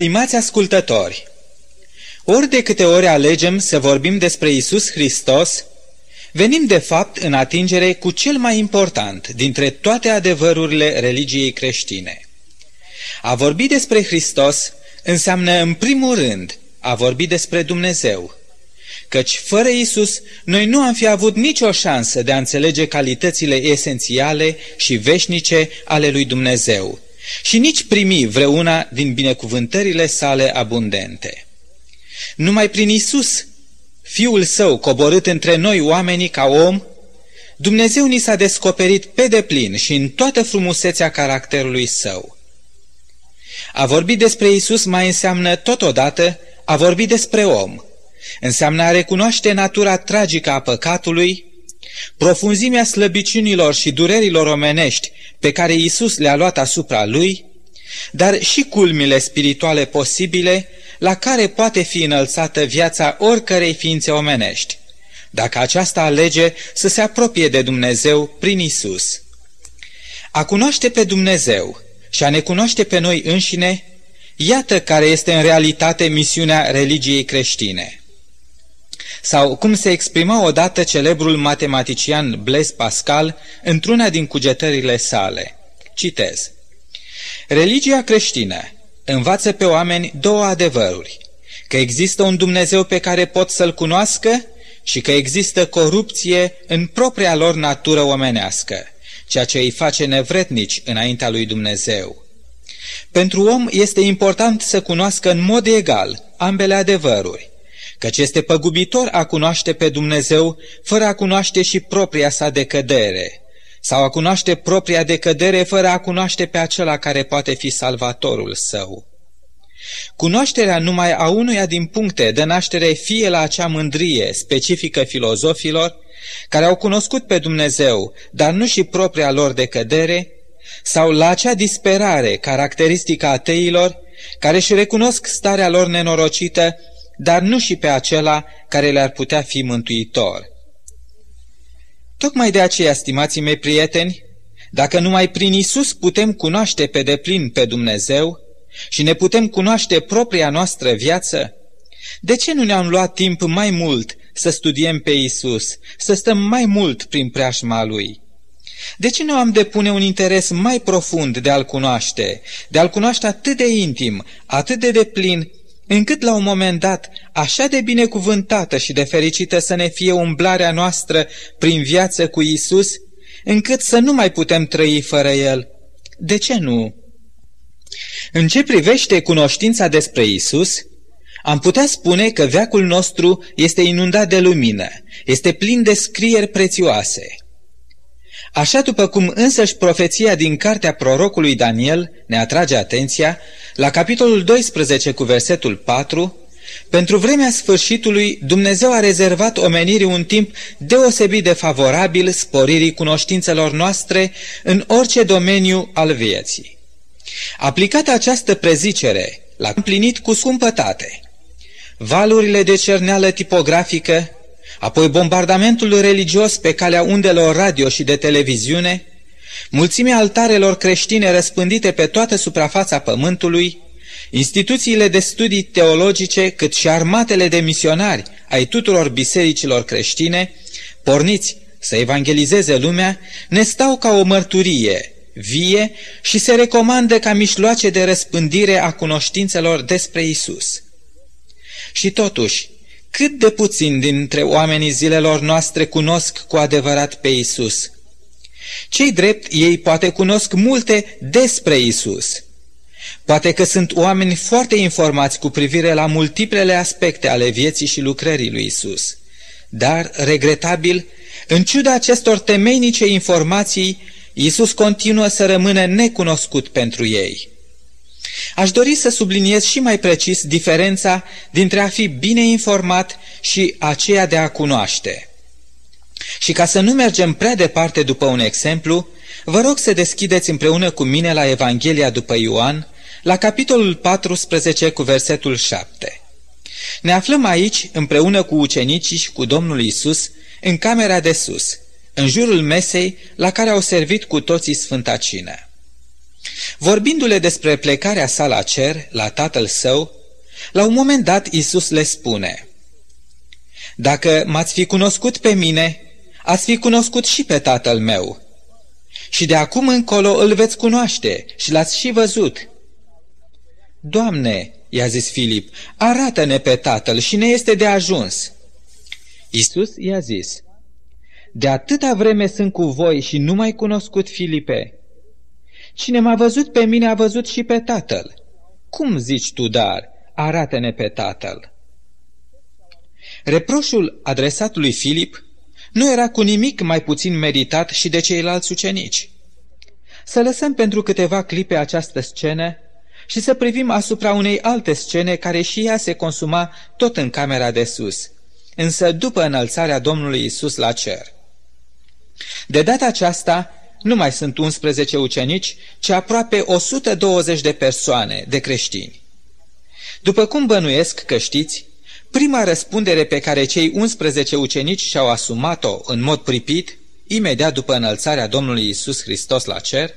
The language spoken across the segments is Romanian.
Stimați ascultători, ori de câte ori alegem să vorbim despre Isus Hristos, venim de fapt în atingere cu cel mai important dintre toate adevărurile religiei creștine. A vorbi despre Hristos înseamnă în primul rând a vorbi despre Dumnezeu, căci fără Isus noi nu am fi avut nicio șansă de a înțelege calitățile esențiale și veșnice ale lui Dumnezeu și nici primi vreuna din binecuvântările sale abundente. Numai prin Isus, Fiul Său coborât între noi oamenii ca om, Dumnezeu ni s-a descoperit pe deplin și în toată frumusețea caracterului Său. A vorbi despre Isus mai înseamnă totodată a vorbi despre om. Înseamnă a recunoaște natura tragică a păcatului, profunzimea slăbiciunilor și durerilor omenești pe care Isus le-a luat asupra lui, dar și culmile spirituale posibile la care poate fi înălțată viața oricărei ființe omenești, dacă aceasta alege să se apropie de Dumnezeu prin Isus. A cunoaște pe Dumnezeu și a ne cunoaște pe noi înșine, iată care este în realitate misiunea religiei creștine. Sau cum se exprima odată celebrul matematician Blaise Pascal într-una din cugetările sale. Citez. Religia creștină învață pe oameni două adevăruri, că există un Dumnezeu pe care pot să-L cunoască și că există corupție în propria lor natură omenească, ceea ce îi face nevretnici înaintea lui Dumnezeu. Pentru om este important să cunoască în mod egal ambele adevăruri, căci este păgubitor a cunoaște pe Dumnezeu fără a cunoaște și propria sa decădere, sau a cunoaște propria decădere fără a cunoaște pe acela care poate fi salvatorul său. Cunoașterea numai a unuia din puncte dă naștere fie la acea mândrie specifică filozofilor, care au cunoscut pe Dumnezeu, dar nu și propria lor decădere, sau la acea disperare caracteristică a ateilor, care își recunosc starea lor nenorocită, dar nu și pe acela care le-ar putea fi mântuitor. Tocmai de aceea, stimații mei prieteni, dacă numai prin Isus putem cunoaște pe deplin pe Dumnezeu și ne putem cunoaște propria noastră viață, de ce nu ne-am luat timp mai mult să studiem pe Isus, să stăm mai mult prin preajma Lui? De ce nu am depune un interes mai profund de a-L cunoaște, de a-L cunoaște atât de intim, atât de deplin, încât la un moment dat, așa de binecuvântată și de fericită să ne fie umblarea noastră prin viață cu Isus, încât să nu mai putem trăi fără El? De ce nu? În ce privește cunoștința despre Isus, am putea spune că veacul nostru este inundat de lumină, este plin de scrieri prețioase. Așa după cum însăși profeția din cartea prorocului Daniel ne atrage atenția, la capitolul 12 cu versetul 4, pentru vremea sfârșitului Dumnezeu a rezervat omenirii un timp deosebit de favorabil sporirii cunoștințelor noastre în orice domeniu al vieții. Aplicată această prezicere, l-a împlinit cu scumpătate. Valurile de cerneală tipografică, apoi bombardamentul religios pe calea undelor radio și de televiziune, mulțimea altarelor creștine răspândite pe toată suprafața pământului, instituțiile de studii teologice, cât și armatele de misionari ai tuturor bisericilor creștine, porniți să evangelizeze lumea, ne stau ca o mărturie vie și se recomandă ca mijloace de răspândire a cunoștințelor despre Isus. Și totuși, cât de puțin dintre oamenii zilelor noastre cunosc cu adevărat pe Isus. Cei drept, ei poate cunosc multe despre Isus. Poate că sunt oameni foarte informați cu privire la multiplele aspecte ale vieții și lucrării lui Isus. Dar, regretabil, în ciuda acestor temeinice informații, Isus continuă să rămână necunoscut pentru ei. Aș dori să subliniez și mai precis diferența dintre a fi bine informat și aceea de a cunoaște. Și ca să nu mergem prea departe după un exemplu, vă rog să deschideți împreună cu mine la Evanghelia după Ioan, la capitolul 14 cu versetul 7. Ne aflăm aici, împreună cu ucenicii și cu Domnul Isus, în camera de sus, în jurul mesei la care au servit cu toții Sfânta Cină. Vorbindu-le despre plecarea sa la cer, la tatăl său, la un moment dat Iisus le spune: „Dacă m-ați fi cunoscut pe mine, ați fi cunoscut și pe tatăl meu. Și de acum încolo îl veți cunoaște și l-ați și văzut.” „Doamne,” i-a zis Filip, „arată-ne pe tatăl și ne este de ajuns.” Iisus i-a zis: „De atâta vreme sunt cu voi și nu m-ai cunoscut, Filipe? Cine m-a văzut pe mine a văzut și pe tatăl. Cum zici tu, dar, arată-ne pe tatăl?” Reproșul adresat lui Filip nu era cu nimic mai puțin meritat și de ceilalți ucenici. Să lăsăm pentru câteva clipe această scenă și să privim asupra unei alte scene care și ea se consuma tot în camera de sus, însă după înălțarea Domnului Isus la cer. De data aceasta, nu mai sunt 11 ucenici, ci aproape 120 de persoane, de creștini. După cum bănuiesc că știți, prima răspundere pe care cei 11 ucenici și-au asumat-o în mod pripit, imediat după înălțarea Domnului Isus Hristos la cer,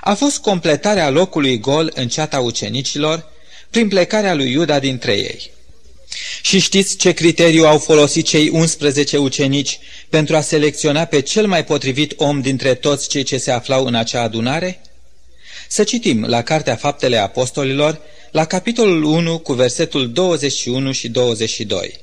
a fost completarea locului gol în ceata ucenicilor prin plecarea lui Iuda dintre ei. Și știți ce criteriu au folosit cei 11 ucenici pentru a selecționa pe cel mai potrivit om dintre toți cei ce se aflau în acea adunare? Să citim la Cartea Faptele Apostolilor, la capitolul 1, cu versetul 21 și 22.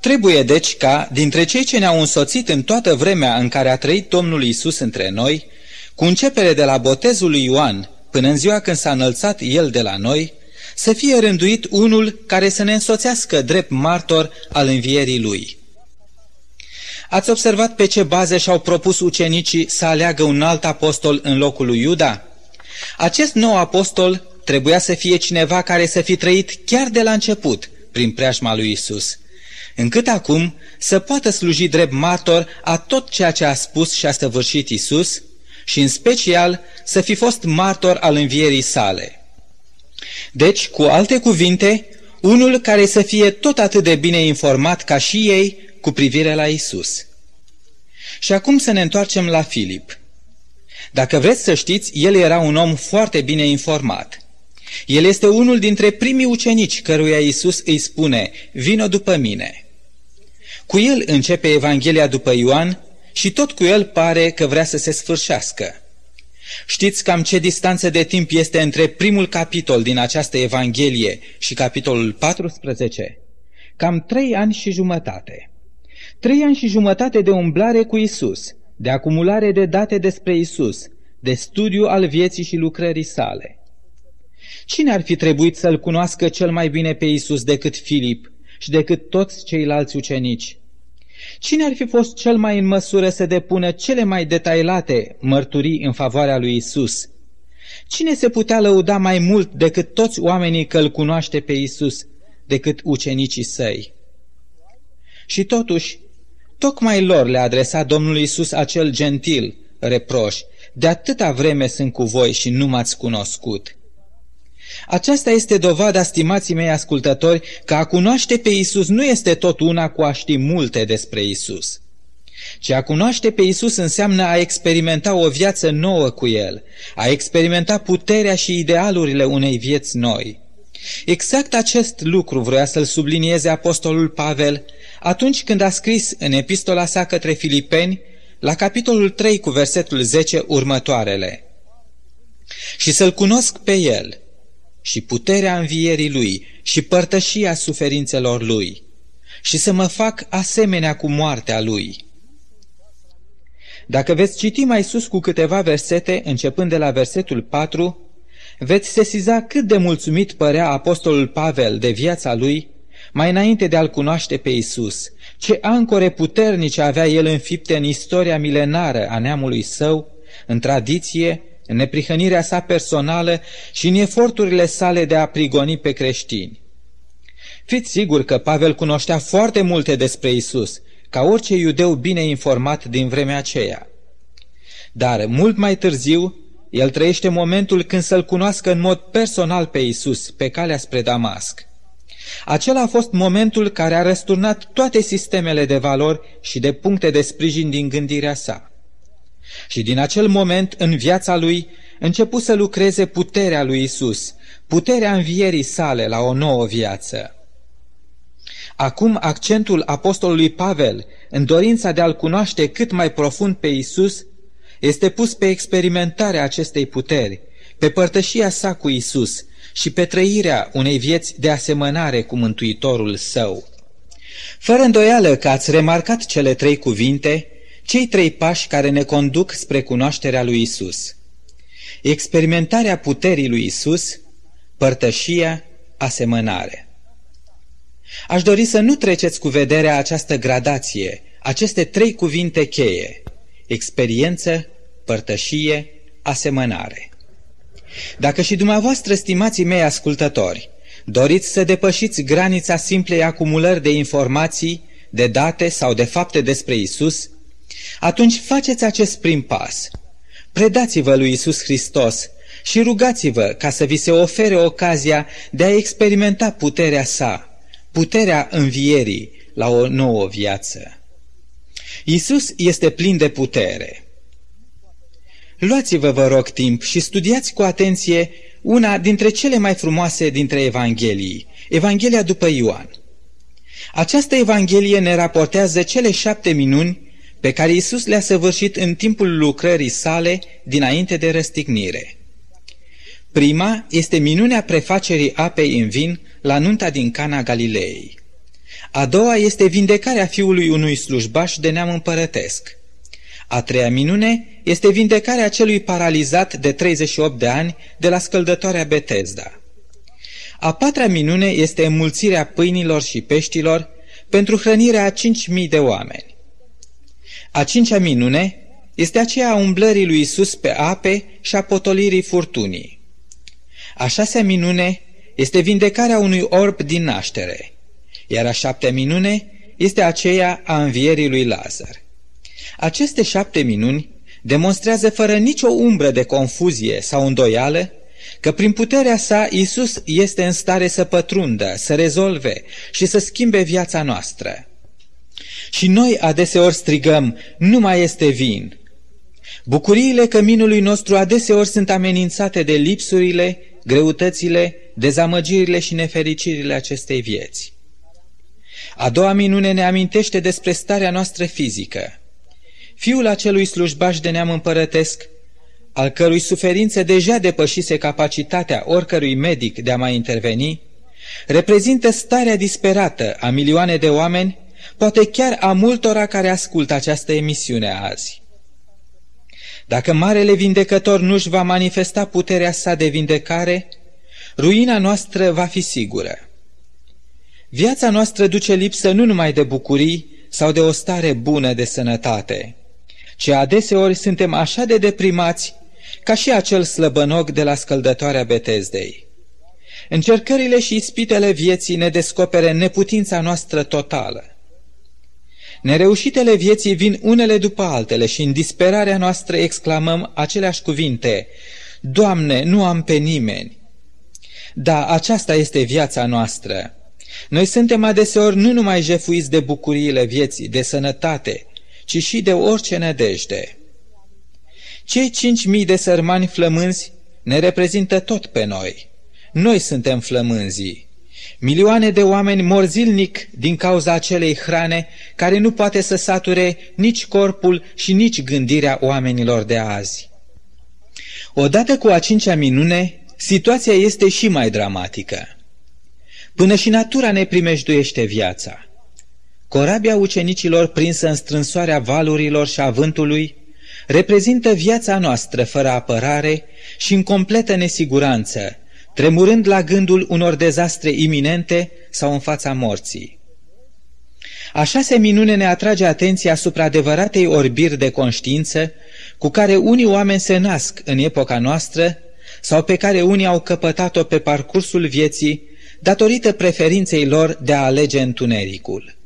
„Trebuie deci ca, dintre cei ce ne-au însoțit în toată vremea în care a trăit Domnul Iisus între noi, cu începere de la botezul lui Ioan până în ziua când s-a înălțat El de la noi, să fie rânduit unul care să ne însoțească drept martor al învierii Lui.” Ați observat pe ce bază și-au propus ucenicii să aleagă un alt apostol în locul lui Iuda? Acest nou apostol trebuia să fie cineva care să fi trăit chiar de la început prin preajma lui Isus, încât acum să poată sluji drept martor a tot ceea ce a spus și a săvârșit Isus și în special să fi fost martor al învierii sale. Deci, cu alte cuvinte, unul care să fie tot atât de bine informat ca și ei cu privire la Isus. Și acum să ne întoarcem la Filip. Dacă vreți să știți, el era un om foarte bine informat. El este unul dintre primii ucenici căruia Isus îi spune: „Vino după mine.” Cu el începe Evanghelia după Ioan și tot cu el pare că vrea să se sfârșească. Știți cam ce distanță de timp este între primul capitol din această Evanghelie și capitolul 14? Cam 3 ani și jumătate. 3 ani și jumătate de umblare cu Isus, de acumulare de date despre Isus, de studiu al vieții și lucrării sale. Cine ar fi trebuit să-l cunoască cel mai bine pe Isus decât Filip și decât toți ceilalți ucenici? Cine ar fi fost cel mai în măsură să depună cele mai detaliate mărturii în favoarea lui Isus? Cine se putea lăuda mai mult decât toți oamenii că îl cunoaște pe Isus, decât ucenicii săi? Și totuși, tocmai lor le adresa Domnul Iisus acel gentil reproș: „De atâta vreme sunt cu voi și nu m-ați cunoscut.” Aceasta este dovada, stimații mei ascultători, că a cunoaște pe Iisus nu este tot una cu a ști multe despre Iisus, ci a cunoaște pe Iisus înseamnă a experimenta o viață nouă cu El, a experimenta puterea și idealurile unei vieți noi. Exact acest lucru vroia să-l sublinieze apostolul Pavel atunci când a scris în epistola sa către Filipeni, la capitolul 3 cu versetul 10 următoarele: „Și să-l cunosc pe el și puterea învierii lui și părtășia suferințelor lui și să mă fac asemenea cu moartea lui.” Dacă veți citi mai sus cu câteva versete, începând de la versetul 4, veți sesiza cât de mulțumit părea apostolul Pavel de viața lui, mai înainte de a-l cunoaște pe Isus, ce ancore puternice avea el înfipte în istoria milenară a neamului său, în tradiție, în neprihănirea sa personală și în eforturile sale de a prigoni pe creștini. Fiți siguri că Pavel cunoștea foarte multe despre Isus, ca orice iudeu bine informat din vremea aceea. Dar mult mai târziu, el trăiește momentul când să-l cunoască în mod personal pe Isus, pe calea spre Damasc. Acela a fost momentul care a răsturnat toate sistemele de valori și de puncte de sprijin din gândirea sa. Și din acel moment, în viața lui, începu să lucreze puterea lui Isus, puterea învierii sale la o nouă viață. Acum accentul apostolului Pavel, în dorința de a-l cunoaște cât mai profund pe Isus, este pus pe experimentarea acestei puteri, pe părtășia sa cu Isus și pe trăirea unei vieți de asemănare cu Mântuitorul său. Fără îndoială că ați remarcat cele trei cuvinte, cei trei pași care ne conduc spre cunoașterea lui Isus: experimentarea puterii lui Isus, părtășia, asemănare. Aș dori să nu treceți cu vederea această gradație, aceste trei cuvinte cheie: experiență, părtășie, asemănare. Dacă și dumneavoastră, stimații mei ascultători, doriți să depășiți granița simplei acumulări de informații, de date sau de fapte despre Isus, atunci faceți acest prim pas. Predați-vă lui Isus Hristos și rugați-vă ca să vi se ofere ocazia de a experimenta puterea sa, puterea învierii la o nouă viață. Isus este plin de putere. Luați-vă, vă rog, timp și studiați cu atenție una dintre cele mai frumoase dintre Evanghelii, Evanghelia după Ioan. Această Evanghelie ne raportează cele 7 minuni pe care Isus le-a săvârșit în timpul lucrării sale dinainte de răstignire. Prima este minunea prefacerii apei în vin la nunta din Cana Galileei. A doua este vindecarea fiului unui slujbaș de neam împărătesc. A treia minune este vindecarea celui paralizat de 38 de ani de la scăldătoarea Betesda. A patra minune este înmulțirea pâinilor și peștilor pentru hrănirea a 5.000 de oameni. A cincea minune este aceea a umblării lui Isus pe ape și a potolirii furtunii. A șasea minune este vindecarea unui orb din naștere, iar a șaptea minune este aceea a învierii lui Lazar. Aceste 7 minuni demonstrează fără nicio umbră de confuzie sau îndoială că prin puterea sa Isus este în stare să pătrundă, să rezolve și să schimbe viața noastră. Și noi adeseori strigăm: nu mai este vin. Bucuriile căminului nostru adeseori sunt amenințate de lipsurile, greutățile, dezamăgirile și nefericirile acestei vieți. A doua minune ne amintește despre starea noastră fizică. Fiul acelui slujbaș de neam împărătesc, al cărui suferință deja depășise capacitatea oricărui medic de a mai interveni, reprezintă starea disperată a milioane de oameni, poate chiar a multora care ascultă această emisiune azi. Dacă Marele Vindecător nu-și va manifesta puterea sa de vindecare, ruina noastră va fi sigură. Viața noastră duce lipsă nu numai de bucurii sau de o stare bună de sănătate, ci adeseori suntem așa de deprimați ca și acel slăbănoc de la scăldătoarea Betesdei. Încercările și ispitele vieții ne descopere neputința noastră totală. Nereușitele vieții vin unele după altele și în disperarea noastră exclamăm aceleași cuvinte: Doamne, nu am pe nimeni. Da, aceasta este viața noastră. Noi suntem adeseori nu numai jefuiți de bucuriile vieții, de sănătate, ci și de orice nădejde. Cei 5.000 de sărmani flămânzi ne reprezintă tot pe noi. Noi suntem flămânzii. Milioane de oameni mor zilnic din cauza acelei hrane care nu poate să sature nici corpul și nici gândirea oamenilor de azi. Odată cu a 5-a minune, situația este și mai dramatică. Până și natura ne primejduiește viața. Corabia ucenicilor prinsă în strânsoarea valurilor și a vântului reprezintă viața noastră fără apărare și în completă nesiguranță, tremurând la gândul unor dezastre iminente sau în fața morții. A 6-a minune ne atrage atenția asupra adevăratei orbiri de conștiință cu care unii oameni se nasc în epoca noastră sau pe care unii au căpătat-o pe parcursul vieții datorită preferinței lor de a alege întunericul.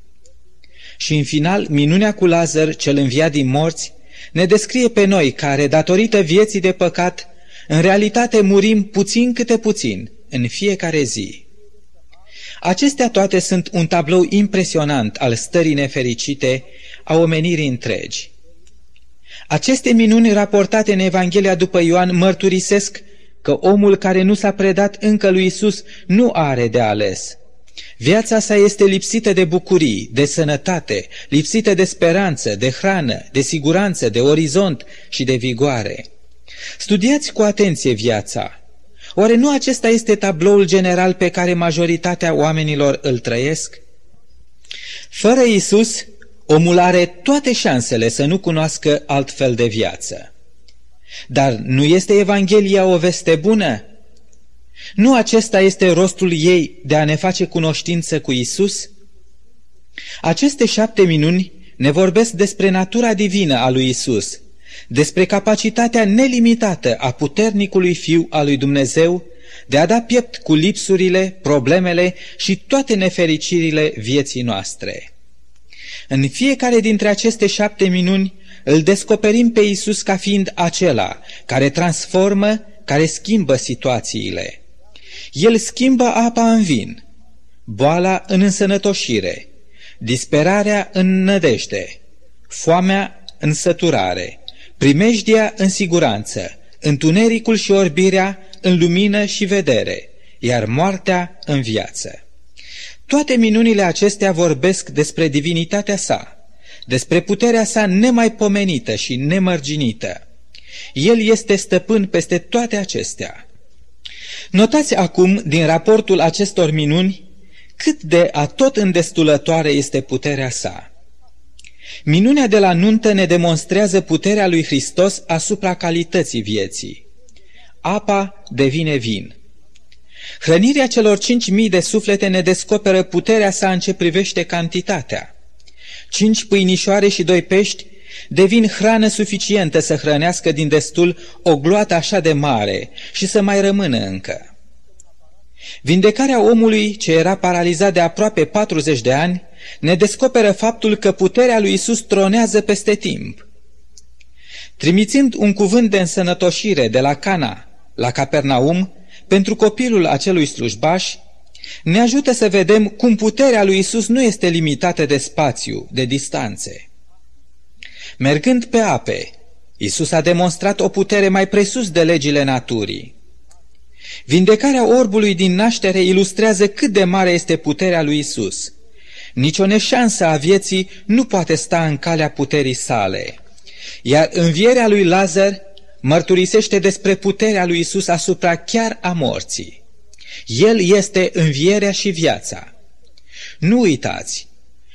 Și în final, minunea cu Lazar, cel înviat din morți, ne descrie pe noi care, datorită vieții de păcat, în realitate murim puțin câte puțin, în fiecare zi. Acestea toate sunt un tablou impresionant al stării nefericite a omenirii întregi. Aceste minuni raportate în Evanghelia după Ioan mărturisesc că omul care nu s-a predat încă lui Isus nu are de ales. Viața sa este lipsită de bucurii, de sănătate, lipsită de speranță, de hrană, de siguranță, de orizont și de vigoare. Studiați cu atenție viața. Oare nu acesta este tabloul general pe care majoritatea oamenilor îl trăiesc? Fără Isus, omul are toate șansele să nu cunoască altfel de viață. Dar nu este Evanghelia o veste bună? Nu acesta este rostul ei de a ne face cunoștință cu Isus? Aceste 7 minuni ne vorbesc despre natura divină a lui Isus, despre capacitatea nelimitată a puternicului Fiu al lui Dumnezeu de a da piept cu lipsurile, problemele și toate nefericirile vieții noastre. În fiecare dintre aceste 7 minuni îl descoperim pe Isus ca fiind acela care transformă, care schimbă situațiile. El schimbă apa în vin, boala în însănătoșire, disperarea în nădejde, foamea în săturare, primejdia în siguranță, întunericul și orbirea în lumină și vedere, iar moartea în viață. Toate minunile acestea vorbesc despre divinitatea sa, despre puterea sa nemaipomenită și nemărginită. El este stăpân peste toate acestea. Notați acum din raportul acestor minuni cât de atot îndestulătoare este puterea sa. Minunea de la nuntă ne demonstrează puterea lui Hristos asupra calității vieții. Apa devine vin. Hrănirea celor 5.000 de suflete ne descoperă puterea sa în ce privește cantitatea. 5 pâinișoare și 2 pești devin hrană suficientă să hrănească din destul o gloată așa de mare și să mai rămână încă. Vindecarea omului ce era paralizat de aproape 40 de ani ne descoperă faptul că puterea lui Isus tronează peste timp. Trimițând un cuvânt de însănătoșire de la Cana la Capernaum pentru copilul acelui slujbaș, ne ajută să vedem cum puterea lui Isus nu este limitată de spațiu, de distanțe. Mergând pe ape, Isus a demonstrat o putere mai presus de legile naturii. Vindecarea orbului din naștere ilustrează cât de mare este puterea lui Isus. Nici o neșansă a vieții nu poate sta în calea puterii sale. Iar învierea lui Lazar mărturisește despre puterea lui Isus asupra chiar a morții. El este învierea și viața. Nu uitați,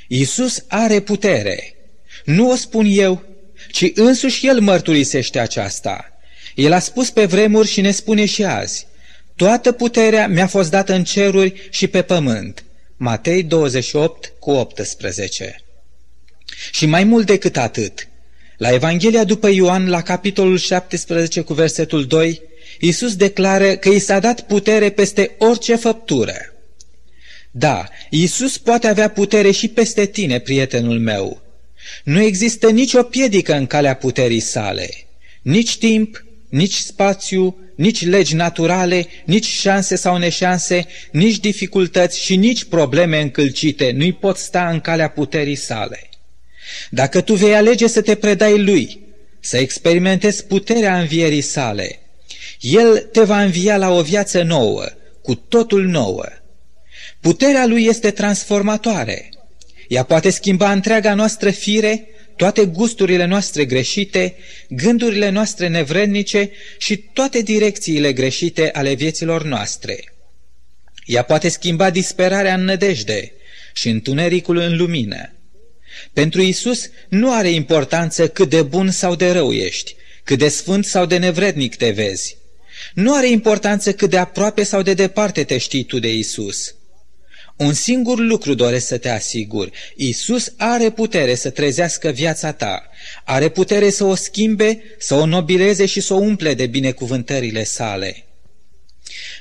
Isus are putere. Nu o spun eu, ci însuși El mărturisește aceasta. El a spus pe vremuri și ne spune și azi: toată puterea mi-a fost dată în ceruri și pe pământ. Matei 28:18. Și mai mult decât atât, la Evanghelia după Ioan, la capitolul 17 cu versetul 2, Iisus declară că i s-a dat putere peste orice făptură. Da, Iisus poate avea putere și peste tine, prietenul meu. Nu există nicio piedică în calea puterii sale, nici timp, nici spațiu, nici legi naturale, nici șanse sau neșanse, nici dificultăți și nici probleme încălcite nu-i pot sta în calea puterii sale. Dacă tu vei alege să te predai lui, să experimentezi puterea învierii sale, el te va învia la o viață nouă, cu totul nouă. Puterea lui este transformatoare. Ea poate schimba întreaga noastră fire, toate gusturile noastre greșite, gândurile noastre nevrednice și toate direcțiile greșite ale vieților noastre. Ea poate schimba disperarea în nădejde și întunericul în lumină. Pentru Isus nu are importanță cât de bun sau de rău ești, cât de sfânt sau de nevrednic te vezi. Nu are importanță cât de aproape sau de departe te știi tu de Isus. Un singur lucru doresc să te asigur: Isus are putere să trezească viața ta, are putere să o schimbe, să o nobileze și să o umple de binecuvântările sale.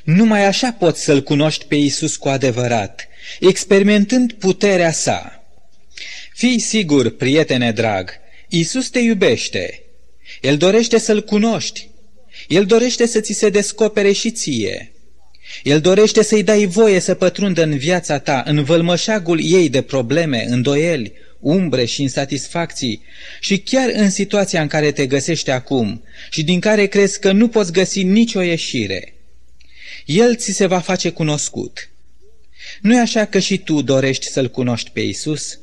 Numai așa poți să-L cunoști pe Isus cu adevărat, experimentând puterea sa. Fii sigur, prietene drag, Isus te iubește. El dorește să-L cunoști. El dorește să ți se descopere și ție. El dorește să-i dai voie să pătrundă în viața ta, în vălmășagul ei de probleme, îndoieli, umbre și insatisfacții și chiar în situația în care te găsești acum și din care crezi că nu poți găsi nicio ieșire. El ți se va face cunoscut. Nu-i așa că și tu dorești să-L cunoști pe Isus?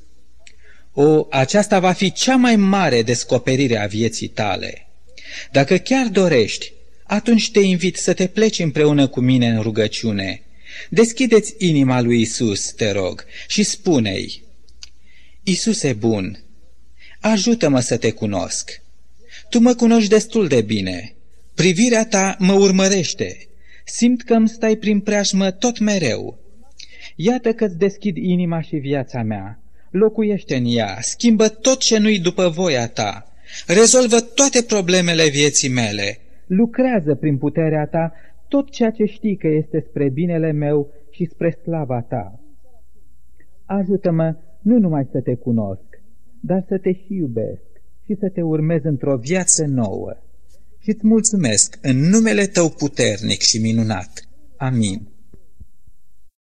O, aceasta va fi cea mai mare descoperire a vieții tale. Dacă chiar dorești, atunci te invit să te pleci împreună cu mine în rugăciune. Deschide-ți inima lui Isus, te rog, și spune-i: Iisuse bun, ajută-mă să te cunosc. Tu mă cunoști destul de bine. Privirea ta mă urmărește. Simt că îmi stai prin preajmă tot mereu. Iată că-ți deschid inima și viața mea. Locuiește în ea, schimbă tot ce nu-i după voia ta. Rezolvă toate problemele vieții mele. Lucrează prin puterea ta tot ceea ce știi că este spre binele meu și spre slava ta. Ajută-mă nu numai să te cunosc, dar să te și iubesc și să te urmez într-o viață nouă. Și îți mulțumesc în numele tău puternic și minunat. Amin.